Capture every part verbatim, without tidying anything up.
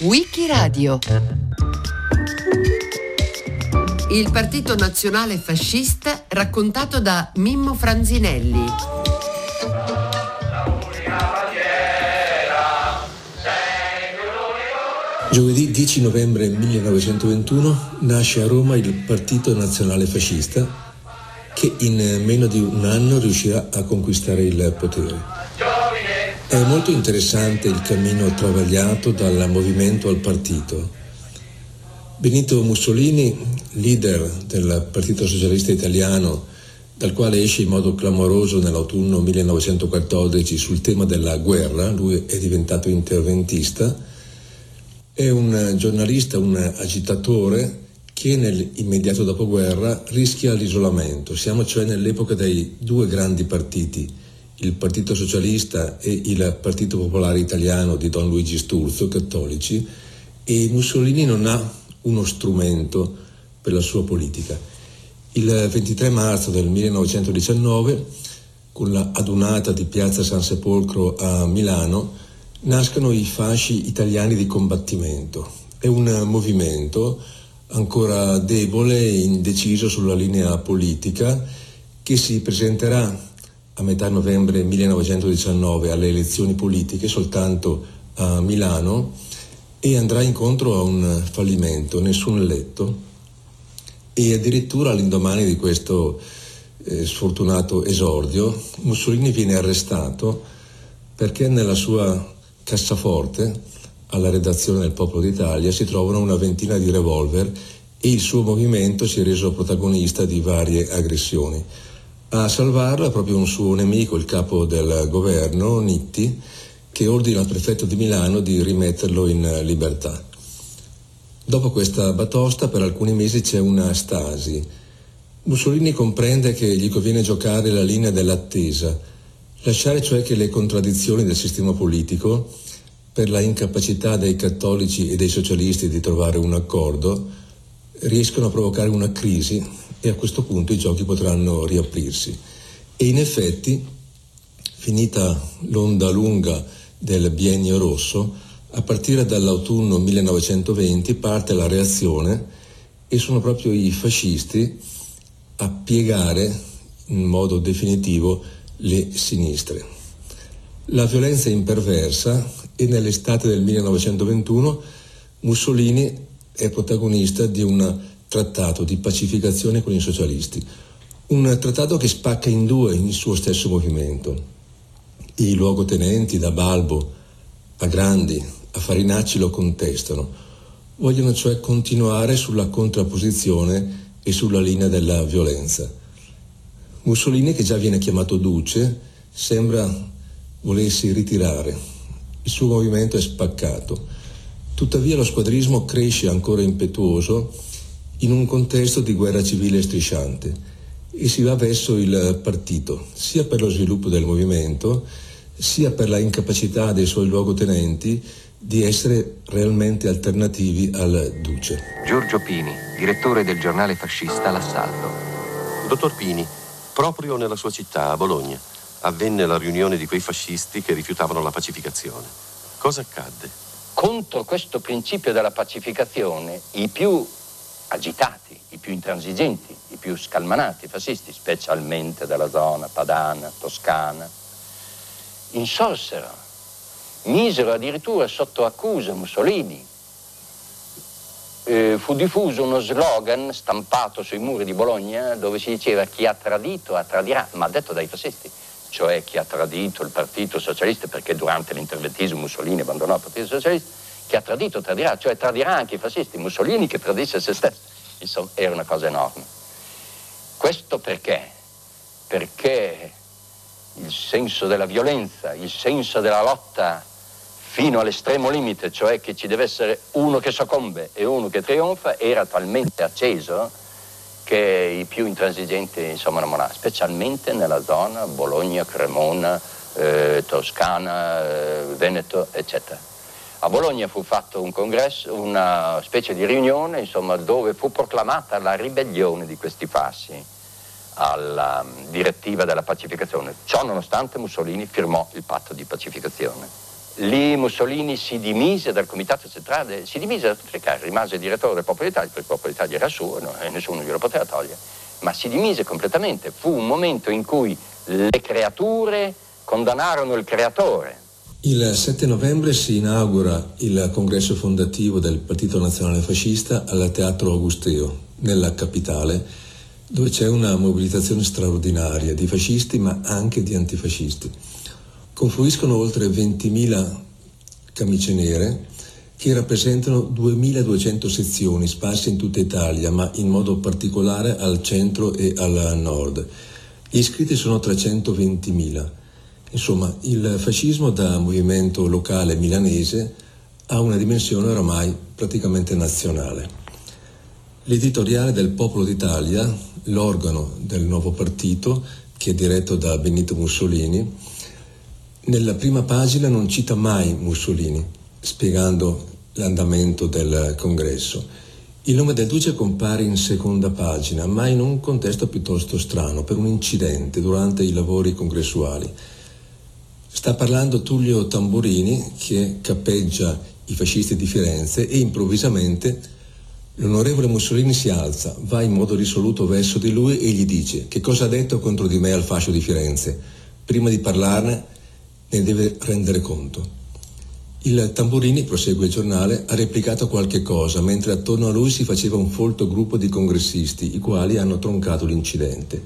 WIKIRADIO. Il Partito Nazionale Fascista raccontato da Mimmo Franzinelli. Giovedì dieci novembre millenovecentoventuno nasce a Roma il Partito Nazionale Fascista, che in meno di un anno riuscirà a conquistare il potere. È molto interessante il cammino travagliato dal movimento al partito. Benito Mussolini, leader del Partito Socialista Italiano, dal quale esce in modo clamoroso nell'autunno millenovecentoquattordici sul tema della guerra, lui è diventato interventista. È un giornalista, un agitatore che nell'immediato dopoguerra rischia l'isolamento. Siamo cioè nell'epoca dei due grandi partiti, il Partito Socialista e il Partito Popolare Italiano di Don Luigi Sturzo, cattolici, e Mussolini non ha uno strumento per la sua politica. Il ventitré marzo del millenovecentodiciannove, con la adunata di Piazza San Sepolcro a Milano, nascono i fasci italiani di combattimento. È un movimento ancora debole e indeciso sulla linea politica, che si presenterà a metà novembre millenovecentodiciannove alle elezioni politiche soltanto a Milano e andrà incontro a un fallimento, nessun eletto, e addirittura all'indomani di questo eh, sfortunato esordio Mussolini viene arrestato perché nella sua cassaforte, alla redazione del Popolo d'Italia, si trovano una ventina di revolver e il suo movimento si è reso protagonista di varie aggressioni. A salvarla proprio un suo nemico, il capo del governo, Nitti, che ordina al prefetto di Milano di rimetterlo in libertà. Dopo questa batosta, per alcuni mesi c'è una stasi. Mussolini comprende che gli conviene giocare la linea dell'attesa, lasciare cioè che le contraddizioni del sistema politico, per la incapacità dei cattolici e dei socialisti di trovare un accordo, riescano a provocare una crisi, e a questo punto i giochi potranno riaprirsi. E in effetti, finita l'onda lunga del biennio rosso, a partire dall'autunno millenovecentoventi parte la reazione e sono proprio i fascisti a piegare in modo definitivo le sinistre. La violenza è imperversa e nell'estate del millenovecentoventuno Mussolini è protagonista di un trattato di pacificazione con i socialisti, un trattato che spacca in due il suo stesso movimento. I luogotenenti, da Balbo a Grandi a Farinacci, lo contestano, vogliono cioè continuare sulla contrapposizione e sulla linea della violenza. Mussolini, che già viene chiamato duce, sembra volersi ritirare. Il suo movimento è spaccato. Tuttavia lo squadrismo cresce ancora impetuoso in un contesto di guerra civile strisciante e si va verso il partito, sia per lo sviluppo del movimento, sia per la incapacità dei suoi luogotenenti di essere realmente alternativi al duce. Giorgio Pini, direttore del giornale fascista L'Assalto. Dottor Pini, proprio nella sua città, a Bologna, avvenne la riunione di quei fascisti che rifiutavano la pacificazione. Cosa accadde? Contro questo principio della pacificazione, i più agitati, i più intransigenti, i più scalmanati fascisti, specialmente della zona padana, toscana, insorsero, misero addirittura sotto accusa Mussolini. Eh, fu diffuso uno slogan stampato sui muri di Bologna dove si diceva: chi ha tradito ha tradirà, ma detto dai fascisti, cioè chi ha tradito il Partito Socialista, perché durante l'interventismo Mussolini abbandonò il Partito Socialista, chi ha tradito tradirà, cioè tradirà anche i fascisti, Mussolini che tradisse se stesso. Insomma, era una cosa enorme. Questo perché? Perché il senso della violenza, il senso della lotta fino all'estremo limite, cioè che ci deve essere uno che soccombe e uno che trionfa, era talmente acceso che i più intransigenti, insomma, non moravano, specialmente nella zona Bologna, Cremona, eh, Toscana, eh, Veneto, eccetera. A Bologna fu fatto un congresso, una specie di riunione, insomma, dove fu proclamata la ribellione di questi fasci alla direttiva della pacificazione. Ciò nonostante Mussolini firmò il patto di pacificazione. Lì Mussolini si dimise dal comitato centrale, si dimise da tutte le case, rimase direttore del Popolo d'Italia, perché il Popolo d'Italia era suo, no? E nessuno glielo poteva togliere, ma si dimise completamente. Fu un momento in cui le creature condannarono il creatore. Il sette novembre si inaugura il congresso fondativo del Partito Nazionale Fascista al Teatro Augusteo, nella capitale, dove c'è una mobilitazione straordinaria di fascisti ma anche di antifascisti. Confluiscono oltre ventimila camicie nere che rappresentano duemiladuecento sezioni sparse in tutta Italia, ma in modo particolare al centro e al nord. Gli iscritti sono trecentoventimila. Insomma, il fascismo da movimento locale milanese ha una dimensione oramai praticamente nazionale. L'editoriale del Popolo d'Italia, l'organo del nuovo partito, che è diretto da Benito Mussolini, nella prima pagina non cita mai Mussolini, spiegando l'andamento del congresso. Il nome del Duce compare in seconda pagina, ma in un contesto piuttosto strano, per un incidente durante i lavori congressuali. Sta parlando Tullio Tamburini, che cappeggia i fascisti di Firenze, e improvvisamente l'onorevole Mussolini si alza, va in modo risoluto verso di lui e gli dice: che cosa ha detto contro di me al fascio di Firenze? Prima di parlarne ne deve rendere conto. Il Tamburini, prosegue il giornale, ha replicato qualche cosa, mentre attorno a lui si faceva un folto gruppo di congressisti, i quali hanno troncato l'incidente.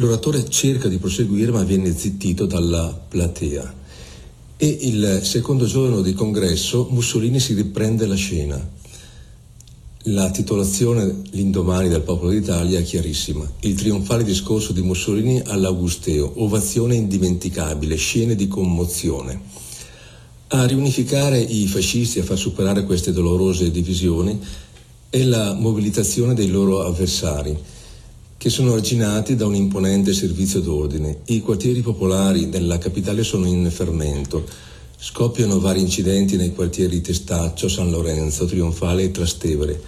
L'oratore cerca di proseguire ma viene zittito dalla platea, e il secondo giorno di congresso Mussolini si riprende la scena. La titolazione l'indomani del Popolo d'Italia è chiarissima: il trionfale discorso di Mussolini all'Augusteo, ovazione indimenticabile, scene di commozione. A riunificare i fascisti, a far superare queste dolorose divisioni, è la mobilitazione dei loro avversari, che sono arginati da un imponente servizio d'ordine. I quartieri popolari della capitale sono in fermento. Scoppiano vari incidenti nei quartieri Testaccio, San Lorenzo, Trionfale e Trastevere.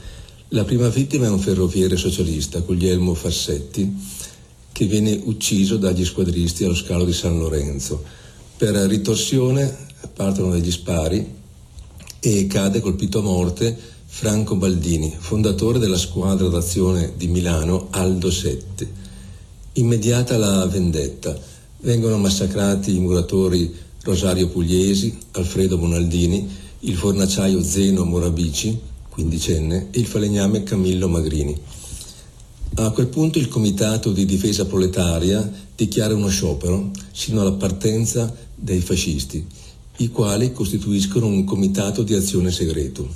La prima vittima è un ferroviere socialista, Guglielmo Fassetti, che viene ucciso dagli squadristi allo scalo di San Lorenzo. Per ritorsione partono degli spari e cade colpito a morte Franco Baldini, fondatore della squadra d'azione di Milano Aldo Sette. Immediata la vendetta. Vengono massacrati i muratori Rosario Pugliesi, Alfredo Monaldini, il fornaciaio Zeno Morabici, quindicenne, e il falegname Camillo Magrini. A quel punto il Comitato di Difesa Proletaria dichiara uno sciopero sino alla partenza dei fascisti, i quali costituiscono un comitato di azione segreto.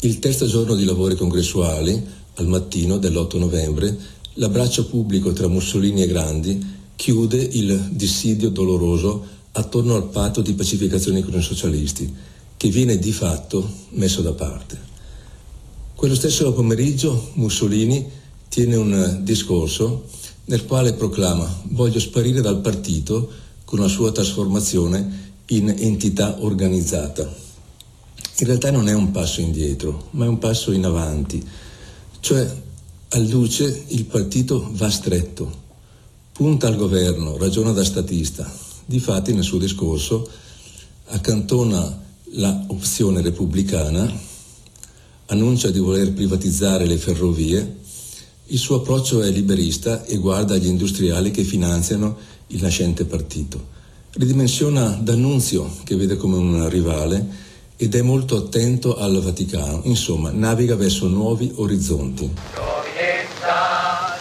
Il terzo giorno di lavori congressuali, al mattino dell'otto novembre, l'abbraccio pubblico tra Mussolini e Grandi chiude il dissidio doloroso attorno al patto di pacificazione con i socialisti, che viene di fatto messo da parte. Quello stesso pomeriggio Mussolini tiene un discorso nel quale proclama: voglio sparire dal partito con la sua trasformazione in entità organizzata. In realtà non è un passo indietro, ma è un passo in avanti. Cioè, al Duce il partito va stretto, punta al governo, ragiona da statista. Difatti nel suo discorso accantona la opzione repubblicana, annuncia di voler privatizzare le ferrovie. Il suo approccio è liberista e guarda agli industriali che finanziano il nascente partito. Ridimensiona D'Annunzio, che vede come un rivale, ed è molto attento al Vaticano. Insomma, naviga verso nuovi orizzonti. Giovinezza,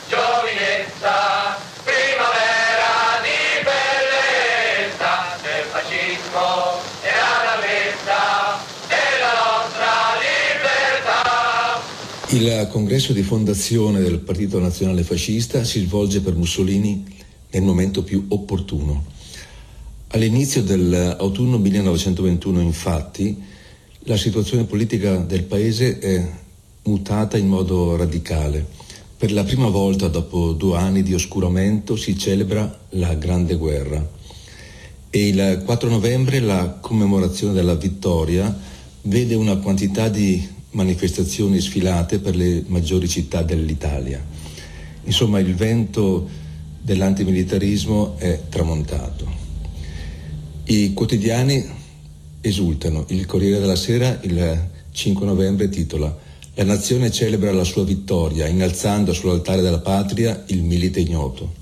giovinezza, primavera di bellezza, del fascismo e la bellezza della nostra libertà. Il congresso di fondazione del Partito Nazionale Fascista si svolge per Mussolini nel momento più opportuno. All'inizio dell'autunno millenovecentoventuno, infatti, la situazione politica del paese è mutata in modo radicale. Per la prima volta dopo due anni di oscuramento si celebra la Grande Guerra, e il quattro novembre la commemorazione della vittoria vede una quantità di manifestazioni sfilate per le maggiori città dell'Italia. Insomma, il vento dell'antimilitarismo è tramontato. I quotidiani esultano. Il Corriere della Sera il cinque novembre titola: La nazione celebra la sua vittoria, innalzando sull'altare della patria il milite ignoto.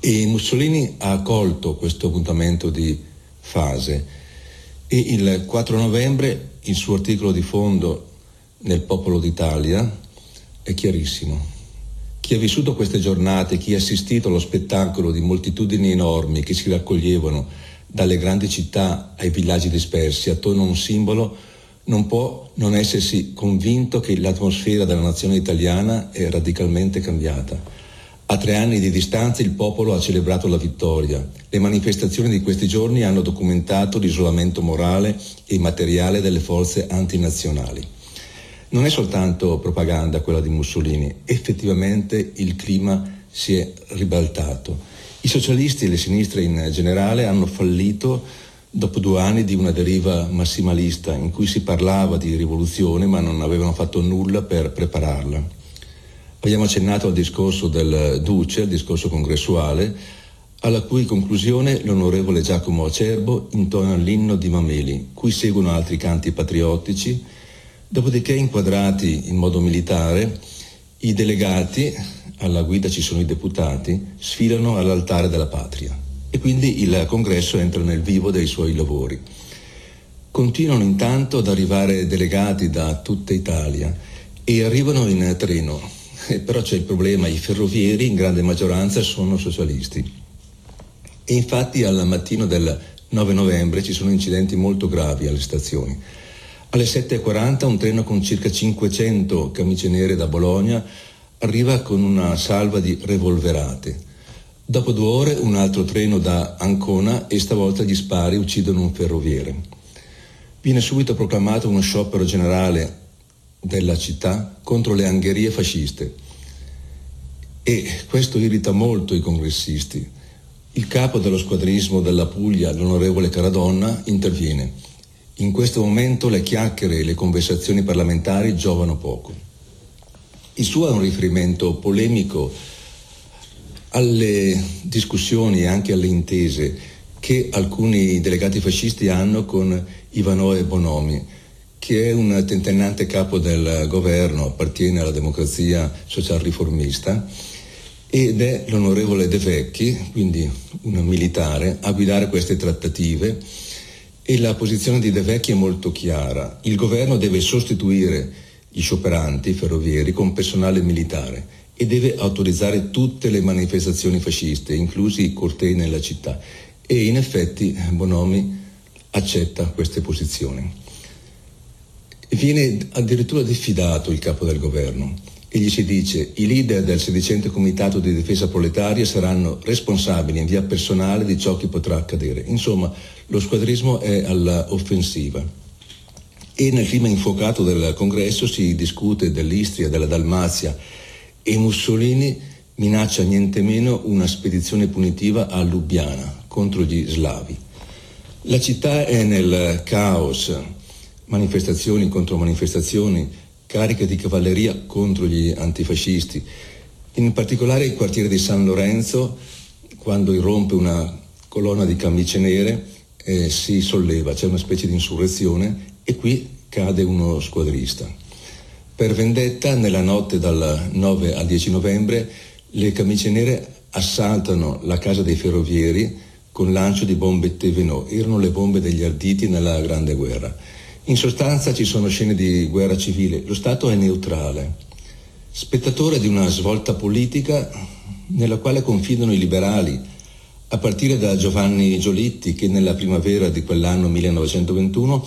E Mussolini ha colto questo appuntamento di fase e il quattro novembre il suo articolo di fondo nel Popolo d'Italia è chiarissimo. Chi ha vissuto queste giornate, chi ha assistito allo spettacolo di moltitudini enormi che si raccoglievano dalle grandi città ai villaggi dispersi attorno a un simbolo, non può non essersi convinto che l'atmosfera della nazione italiana è radicalmente cambiata. A tre anni di distanza il popolo ha celebrato la vittoria. Le manifestazioni di questi giorni hanno documentato l'isolamento morale e materiale delle forze antinazionali. Non è soltanto propaganda quella di Mussolini, effettivamente il clima si è ribaltato. I socialisti e le sinistre in generale hanno fallito dopo due anni di una deriva massimalista in cui si parlava di rivoluzione ma non avevano fatto nulla per prepararla. Abbiamo accennato al discorso del Duce, al discorso congressuale, alla cui conclusione l'onorevole Giacomo Acerbo intona l'inno di Mameli, cui seguono altri canti patriottici, dopodiché inquadrati in modo militare, i delegati, alla guida ci sono i deputati, sfilano all'altare della patria e quindi il congresso entra nel vivo dei suoi lavori. Continuano intanto ad arrivare delegati da tutta Italia e arrivano in treno. Però c'è il problema, i ferrovieri in grande maggioranza sono socialisti e infatti al mattino del nove novembre ci sono incidenti molto gravi alle stazioni. Alle sette e quaranta un treno con circa cinquecento camicie nere da Bologna arriva con una salva di revolverate. Dopo due ore un altro treno da Ancona e stavolta gli spari uccidono un ferroviere. Viene subito proclamato uno sciopero generale della città contro le angherie fasciste e questo irrita molto i congressisti. Il capo dello squadrismo della Puglia, l'onorevole Caradonna, interviene. In questo momento le chiacchiere e le conversazioni parlamentari giovano poco. Il suo è un riferimento polemico alle discussioni e anche alle intese che alcuni delegati fascisti hanno con Ivanoe Bonomi, che è un tentennante capo del governo, appartiene alla democrazia social-riformista, ed è l'onorevole De Vecchi, quindi un militare, a guidare queste trattative e la posizione di De Vecchi è molto chiara. Il governo deve sostituire gli scioperanti ferrovieri con personale militare e deve autorizzare tutte le manifestazioni fasciste, inclusi i cortei nella città, e in effetti Bonomi accetta queste posizioni. Viene addirittura diffidato il capo del governo e gli si dice: i leader del sedicente comitato di difesa proletaria saranno responsabili in via personale di ciò che potrà accadere. Insomma, lo squadrismo è all'offensiva e nel clima infuocato del congresso si discute dell'Istria, della Dalmazia e Mussolini minaccia niente meno una spedizione punitiva a Lubiana contro gli slavi. La città è nel caos. Manifestazioni contro manifestazioni, cariche di cavalleria contro gli antifascisti. In particolare il quartiere di San Lorenzo, quando irrompe una colonna di camicie nere, eh, si solleva, c'è una specie di insurrezione e qui cade uno squadrista. Per vendetta, nella notte dal nove al dieci novembre, le camicie nere assaltano la casa dei ferrovieri con lancio di bombe Tevenot, erano le bombe degli arditi nella Grande Guerra. In sostanza ci sono scene di guerra civile, lo Stato è neutrale, spettatore di una svolta politica nella quale confidano i liberali, a partire da Giovanni Giolitti che nella primavera di quell'anno millenovecentoventuno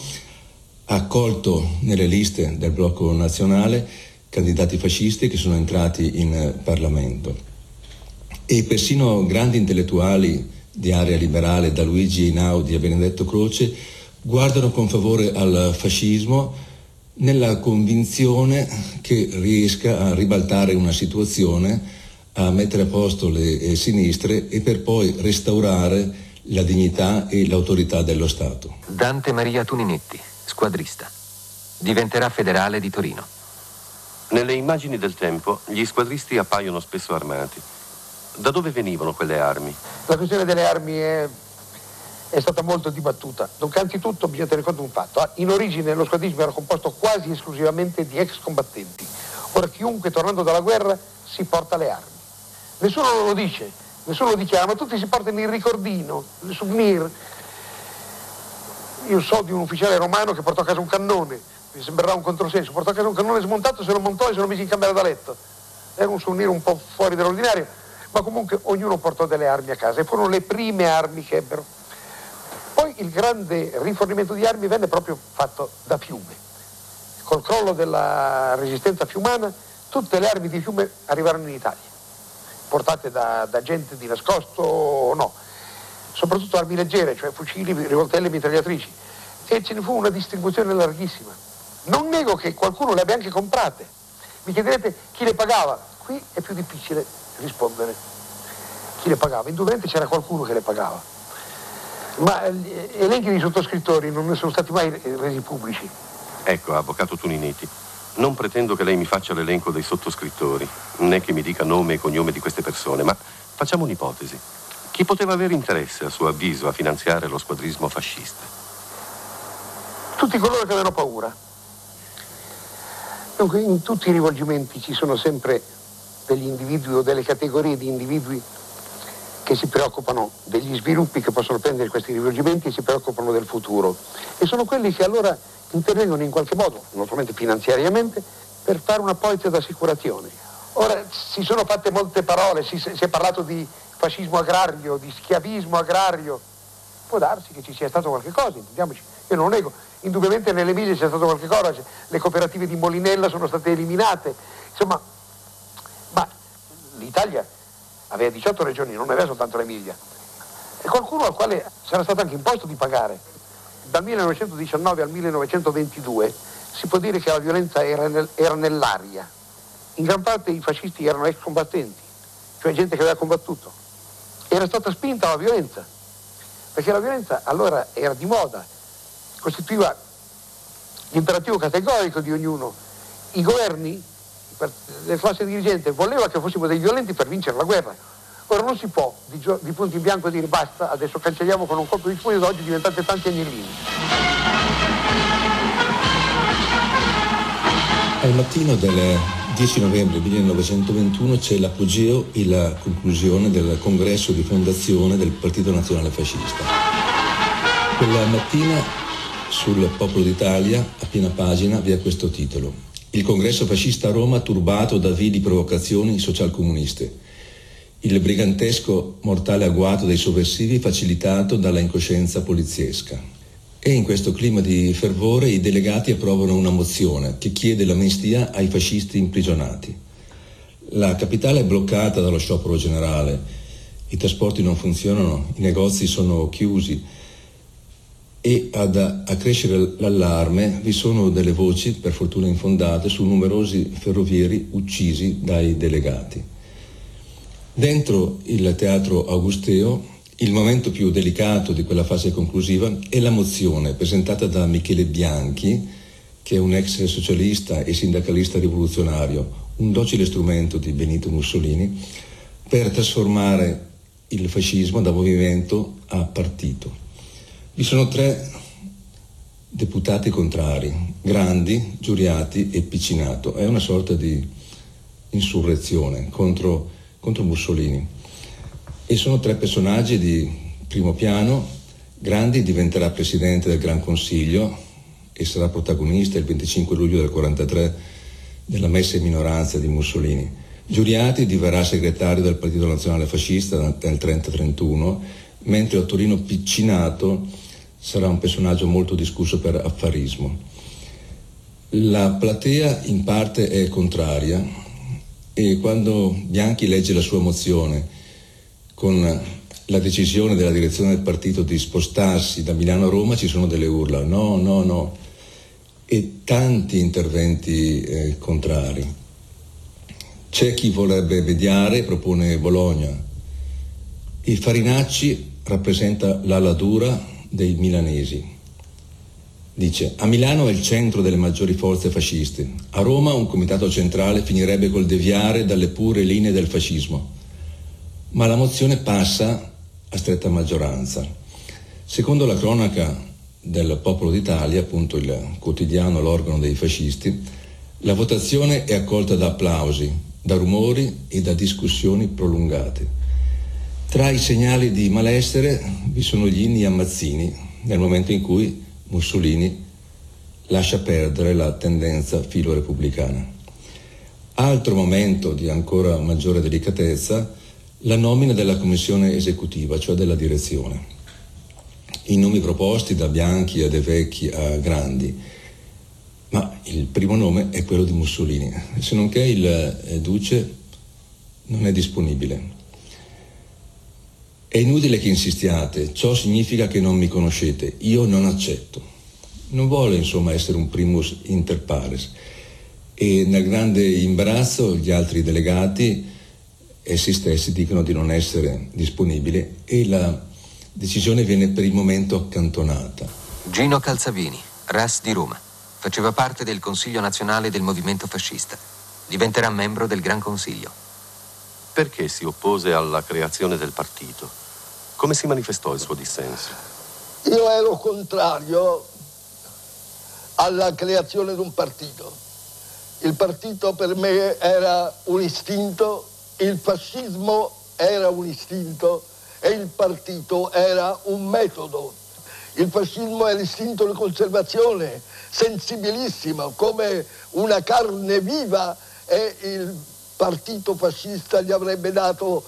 ha accolto nelle liste del blocco nazionale candidati fascisti che sono entrati in Parlamento. E persino grandi intellettuali di area liberale, da Luigi Einaudi a Benedetto Croce, guardano con favore al fascismo nella convinzione che riesca a ribaltare una situazione, a mettere a posto le sinistre e per poi restaurare la dignità e l'autorità dello Stato. Dante Maria Tuninetti, squadrista, diventerà federale di Torino. Nelle immagini del tempo gli squadristi appaiono spesso armati. Da dove venivano quelle armi? La questione delle armi è è stata molto dibattuta. Dunque, anzitutto bisogna tenere conto di un fatto. In origine lo squadrismo era composto quasi esclusivamente di ex combattenti. Ora chiunque tornando dalla guerra si porta le armi. Nessuno lo dice, nessuno lo dichiara, tutti si portano il ricordino, il souvenir. Io so di un ufficiale romano che portò a casa un cannone, mi sembrerà un controsenso, portò a casa un cannone smontato, se lo montò e se lo mise in camera da letto. Era un souvenir un po' fuori dall'ordinario, ma comunque ognuno portò delle armi a casa e furono le prime armi che ebbero. Poi il grande rifornimento di armi venne proprio fatto da Fiume. Col crollo della resistenza fiumana tutte le armi di Fiume arrivarono in Italia, portate da, da gente di nascosto o no, soprattutto armi leggere, cioè fucili, rivoltelle, mitragliatrici, e ce ne fu una distribuzione larghissima. Non nego che qualcuno le abbia anche comprate. Mi chiederete chi le pagava. Qui è più difficile rispondere chi le pagava. Indubbiamente c'era qualcuno che le pagava, ma gli elenchi di sottoscrittori non sono stati mai resi pubblici. Ecco, avvocato Tuninetti, non pretendo che lei mi faccia l'elenco dei sottoscrittori, né che mi dica nome e cognome di queste persone, ma facciamo un'ipotesi. Chi poteva avere interesse, a suo avviso, a finanziare lo squadrismo fascista? Tutti coloro che avevano paura. Dunque, in tutti i rivolgimenti ci sono sempre degli individui o delle categorie di individui che si preoccupano degli sviluppi che possono prendere questi rivolgimenti e si preoccupano del futuro. E sono quelli che allora intervengono in qualche modo, naturalmente finanziariamente, per fare una polizza d'assicurazione. Ora, si sono fatte molte parole, si, si è parlato di fascismo agrario, di schiavismo agrario. Può darsi che ci sia stato qualche cosa, intendiamoci, io non lo nego. Indubbiamente nelle miglie c'è stato qualche cosa, le cooperative di Molinella sono state eliminate, insomma, ma l'Italia aveva diciotto regioni, non aveva soltanto l'Emilia. E qualcuno al quale sarà stato anche imposto di pagare. Dal millenovecentodiciannove al millenovecentoventidue si può dire che la violenza era, nel, era nell'aria. In gran parte i fascisti erano ex combattenti, cioè gente che aveva combattuto. Era stata spinta alla violenza, perché la violenza allora era di moda, costituiva l'imperativo categorico di ognuno. I governi, la classe dirigente, voleva che fossimo dei violenti per vincere la guerra. Ora non si può di, gio- di punto in bianco dire basta, adesso cancelliamo con un colpo di pugno, da oggi diventate tanti agnellini. Al mattino delle dieci novembre millenovecentoventuno c'è l'apogeo e la conclusione del congresso di fondazione del Partito Nazionale Fascista. Quella mattina sul Popolo d'Italia, a piena pagina, vi è questo titolo: il congresso fascista a Roma turbato da vili provocazioni socialcomuniste, il brigantesco mortale agguato dei sovversivi facilitato dalla incoscienza poliziesca. E in questo clima di fervore i delegati approvano una mozione che chiede l'amnistia ai fascisti imprigionati. La capitale è bloccata dallo sciopero generale, i trasporti non funzionano, i negozi sono chiusi e ad accrescere l'allarme vi sono delle voci, per fortuna infondate, su numerosi ferrovieri uccisi dai delegati. Dentro il Teatro Augusteo il momento più delicato di quella fase conclusiva è la mozione presentata da Michele Bianchi, che è un ex socialista e sindacalista rivoluzionario, un docile strumento di Benito Mussolini, per trasformare il fascismo da movimento a partito. Vi sono tre deputati contrari: Grandi, Giuriati e Piccinato. È una sorta di insurrezione contro, contro Mussolini. E sono tre personaggi di primo piano. Grandi diventerà presidente del Gran Consiglio e sarà protagonista il venticinque luglio del quarantatré della messa in minoranza di Mussolini. Giuriati diverrà segretario del Partito Nazionale Fascista nel trenta trentuno, mentre a Torino Piccinato sarà un personaggio molto discusso per affarismo. La platea in parte è contraria e quando Bianchi legge la sua mozione con la decisione della direzione del partito di spostarsi da Milano a Roma ci sono delle urla, no, no, no, e tanti interventi eh, contrari. C'è chi vorrebbe mediare e propone Bologna. E Farinacci rappresenta l'ala dura dei milanesi. Dice: a Milano è il centro delle maggiori forze fasciste, a Roma un comitato centrale finirebbe col deviare dalle pure linee del fascismo. Ma la mozione passa a stretta maggioranza. Secondo la cronaca del Popolo d'Italia, appunto il quotidiano, l'organo dei fascisti, la votazione è accolta da applausi, da rumori e da discussioni prolungate. Tra i segnali di malessere vi sono gli inni ammazzini nel momento in cui Mussolini lascia perdere la tendenza filorepubblicana. Altro momento di ancora maggiore delicatezza, la nomina della commissione esecutiva, cioè della direzione. I nomi proposti da Bianchi a De Vecchi a Grandi, ma il primo nome è quello di Mussolini, se non che il duce non è disponibile. È inutile che insistiate, ciò significa che non mi conoscete, io non accetto. Non vuole insomma essere un primus inter pares. E nel grande imbarazzo gli altri delegati essi stessi dicono di non essere disponibili e la decisione viene per il momento accantonata. Gino Calzavini, R A S di Roma, faceva parte del Consiglio Nazionale del Movimento Fascista. Diventerà membro del Gran Consiglio. Perché si oppose alla creazione del partito? Come si manifestò il suo dissenso? Io ero contrario alla creazione di un partito. Il partito per me era un istinto, il fascismo era un istinto e il partito era un metodo. Il fascismo è l'istinto di conservazione, sensibilissimo, come una carne viva, e il partito fascista gli avrebbe dato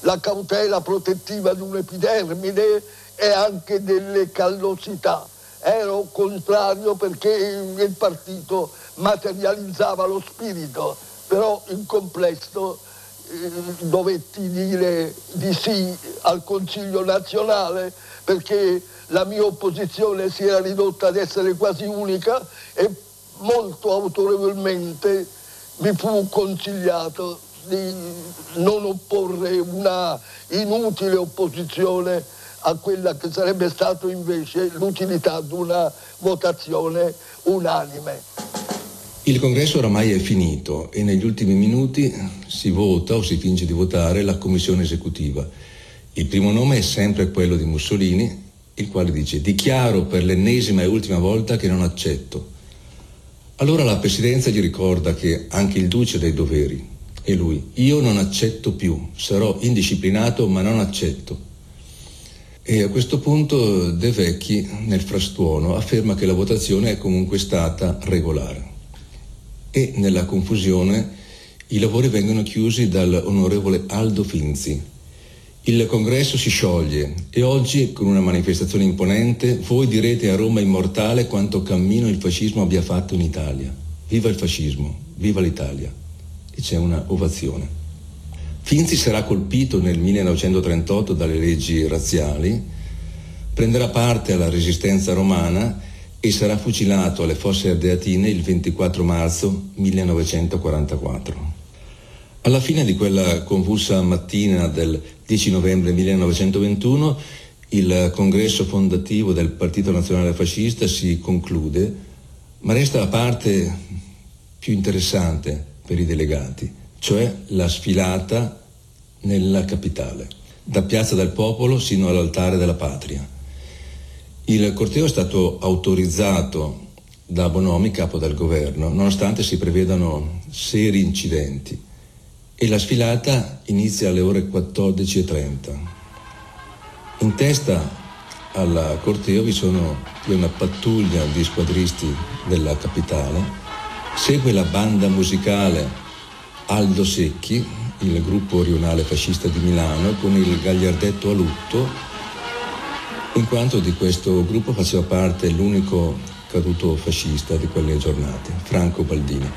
la cautela protettiva di un epidermide e anche delle callosità. Ero contrario perché il partito materializzava lo spirito, però in complesso eh, dovetti dire di sì al Consiglio Nazionale perché la mia opposizione si era ridotta ad essere quasi unica e molto autorevolmente mi fu consigliato di non opporre una inutile opposizione a quella che sarebbe stato invece l'utilità di una votazione unanime. Il congresso oramai è finito e negli ultimi minuti si vota o si finge di votare la commissione esecutiva. Il primo nome è sempre quello di Mussolini, il quale dice: dichiaro per l'ennesima e ultima volta che non accetto. Allora la presidenza gli ricorda che anche il duce ha dei doveri e lui: io non accetto più, sarò indisciplinato ma non accetto. E a questo punto De Vecchi, nel frastuono, afferma che la votazione è comunque stata regolare. E nella confusione i lavori vengono chiusi dall'onorevole Aldo Finzi. Il congresso si scioglie e oggi, con una manifestazione imponente, voi direte a Roma immortale quanto cammino il fascismo abbia fatto in Italia. Viva il fascismo, viva l'Italia. E c'è una ovazione. Finzi sarà colpito nel millenovecentotrentotto dalle leggi razziali, prenderà parte alla resistenza romana e sarà fucilato alle Fosse Ardeatine il ventiquattro marzo millenovecentoquarantaquattro. Alla fine di quella convulsa mattina del dieci novembre millenovecentoventuno, il congresso fondativo del Partito Nazionale Fascista si conclude, ma resta la parte più interessante per i delegati, cioè la sfilata nella capitale, da Piazza del Popolo sino all'Altare della Patria. Il corteo è stato autorizzato da Bonomi, capo del governo, nonostante si prevedano seri incidenti, e la sfilata inizia alle ore quattordici e trenta. In testa al corteo vi sono una pattuglia di squadristi della capitale, segue la banda musicale Aldo Secchi, il gruppo rionale fascista di Milano, con il gagliardetto a lutto, in quanto di questo gruppo faceva parte l'unico caduto fascista di quelle giornate, Franco Baldini.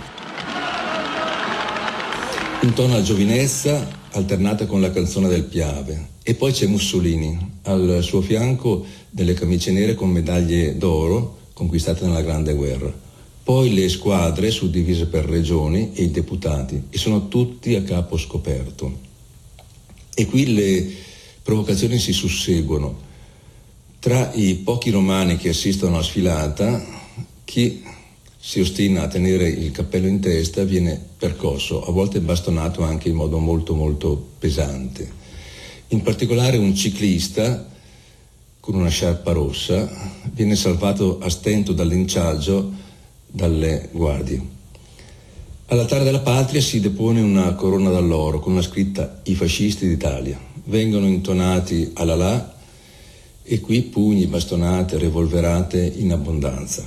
Un tono a giovinezza alternata con la canzone del Piave, e poi c'è Mussolini, al suo fianco delle camicie nere con medaglie d'oro conquistate nella Grande Guerra. Poi le squadre suddivise per regioni e i deputati, e sono tutti a capo scoperto. E qui le provocazioni si susseguono. Tra i pochi romani che assistono alla sfilata, chi si ostina a tenere il cappello in testa viene percosso, a volte bastonato anche in modo molto molto pesante. In particolare un ciclista con una sciarpa rossa, viene salvato a stento dal linciaggio dalle guardie. All'altare della patria si depone una corona d'alloro con una scritta "I fascisti d'Italia". Vengono intonati alalà e qui pugni, bastonate, revolverate in abbondanza.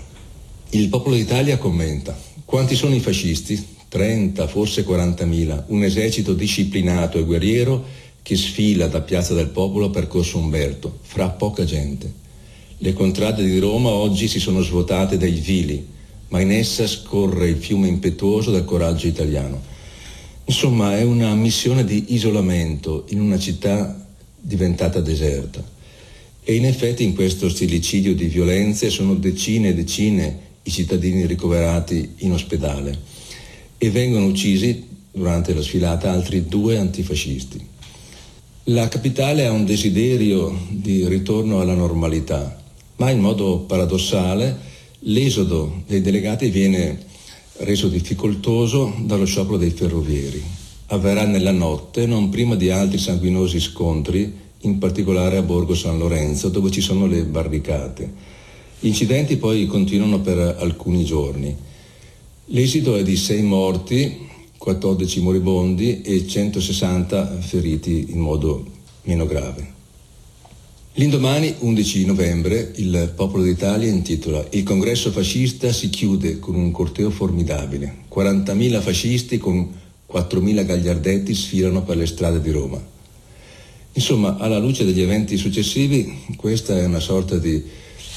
Il Popolo d'Italia commenta: quanti sono i fascisti? trenta, forse quarantamila, un esercito disciplinato e guerriero che sfila da Piazza del Popolo a Percorso Umberto, fra poca gente. Le contrade di Roma oggi si sono svuotate dai vili, ma in essa scorre il fiume impetuoso del coraggio italiano. Insomma, è una missione di isolamento in una città diventata deserta. E in effetti in questo stillicidio di violenze sono decine e decine i cittadini ricoverati in ospedale e vengono uccisi durante la sfilata altri due antifascisti. La capitale ha un desiderio di ritorno alla normalità, ma in modo paradossale l'esodo dei delegati viene reso difficoltoso dallo sciopero dei ferrovieri. Avverrà nella notte, non prima di altri sanguinosi scontri, in particolare a Borgo San Lorenzo, dove ci sono le barricate. Gli incidenti poi continuano per alcuni giorni. L'esito è di sei morti, quattordici moribondi e centosessanta feriti in modo meno grave. L'indomani, undici novembre, il Popolo d'Italia intitola «Il congresso fascista si chiude con un corteo formidabile. quarantamila fascisti con quattromila gagliardetti sfilano per le strade di Roma». Insomma, alla luce degli eventi successivi, questa è una sorta di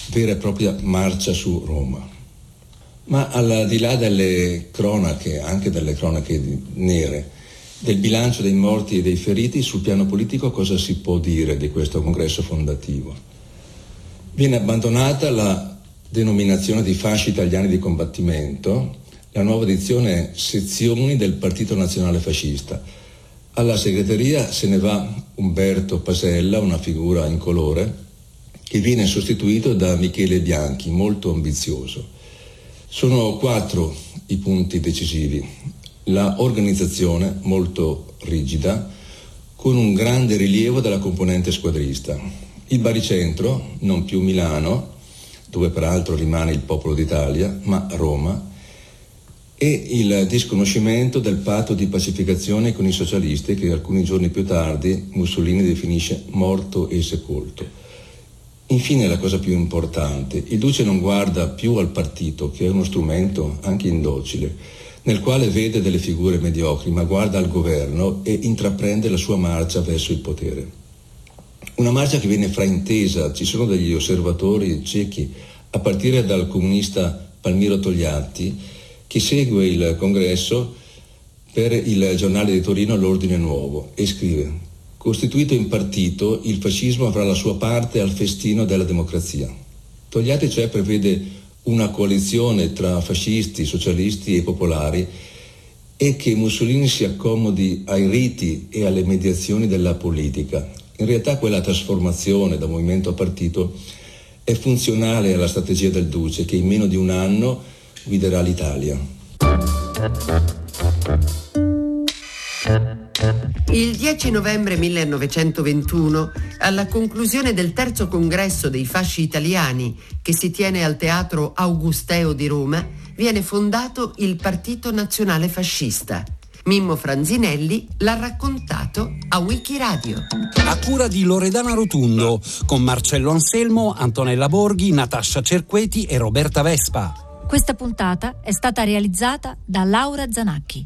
vera e propria marcia su Roma. Ma al di là delle cronache, anche delle cronache nere, del bilancio dei morti e dei feriti, sul piano politico cosa si può dire di questo congresso fondativo? Viene abbandonata la denominazione di Fasci Italiani di Combattimento, la nuova edizione è Sezioni del Partito Nazionale Fascista. Alla segreteria se ne va Umberto Pasella, una figura incolore, che viene sostituito da Michele Bianchi, molto ambizioso. Sono quattro i punti decisivi. La organizzazione molto rigida, con un grande rilievo della componente squadrista. Il baricentro, non più Milano, dove peraltro rimane il Popolo d'Italia, ma Roma, e il disconoscimento del patto di pacificazione con i socialisti che alcuni giorni più tardi Mussolini definisce morto e sepolto. Infine la cosa più importante, il Duce non guarda più al partito, che è uno strumento anche indocile, nel quale vede delle figure mediocri, ma guarda al governo e intraprende la sua marcia verso il potere. Una marcia che viene fraintesa, ci sono degli osservatori ciechi, a partire dal comunista Palmiro Togliatti, che segue il congresso per il giornale di Torino L'Ordine Nuovo e scrive: «Costituito in partito, il fascismo avrà la sua parte al festino della democrazia». Togliatti cioè prevede una coalizione tra fascisti, socialisti e popolari e che Mussolini si accomodi ai riti e alle mediazioni della politica. In realtà quella trasformazione da movimento a partito è funzionale alla strategia del Duce che in meno di un anno guiderà l'Italia. Il dieci novembre millenovecentoventuno, alla conclusione del terzo congresso dei Fasci Italiani, che si tiene al Teatro Augusteo di Roma, viene fondato il Partito Nazionale Fascista. Mimmo Franzinelli l'ha raccontato a WIKIRADIO. A cura di Loredana Rotundo, con Marcello Anselmo, Antonella Borghi, Natascia Cerqueti e Roberta Vespa. Questa puntata è stata realizzata da Laura Zanacchi.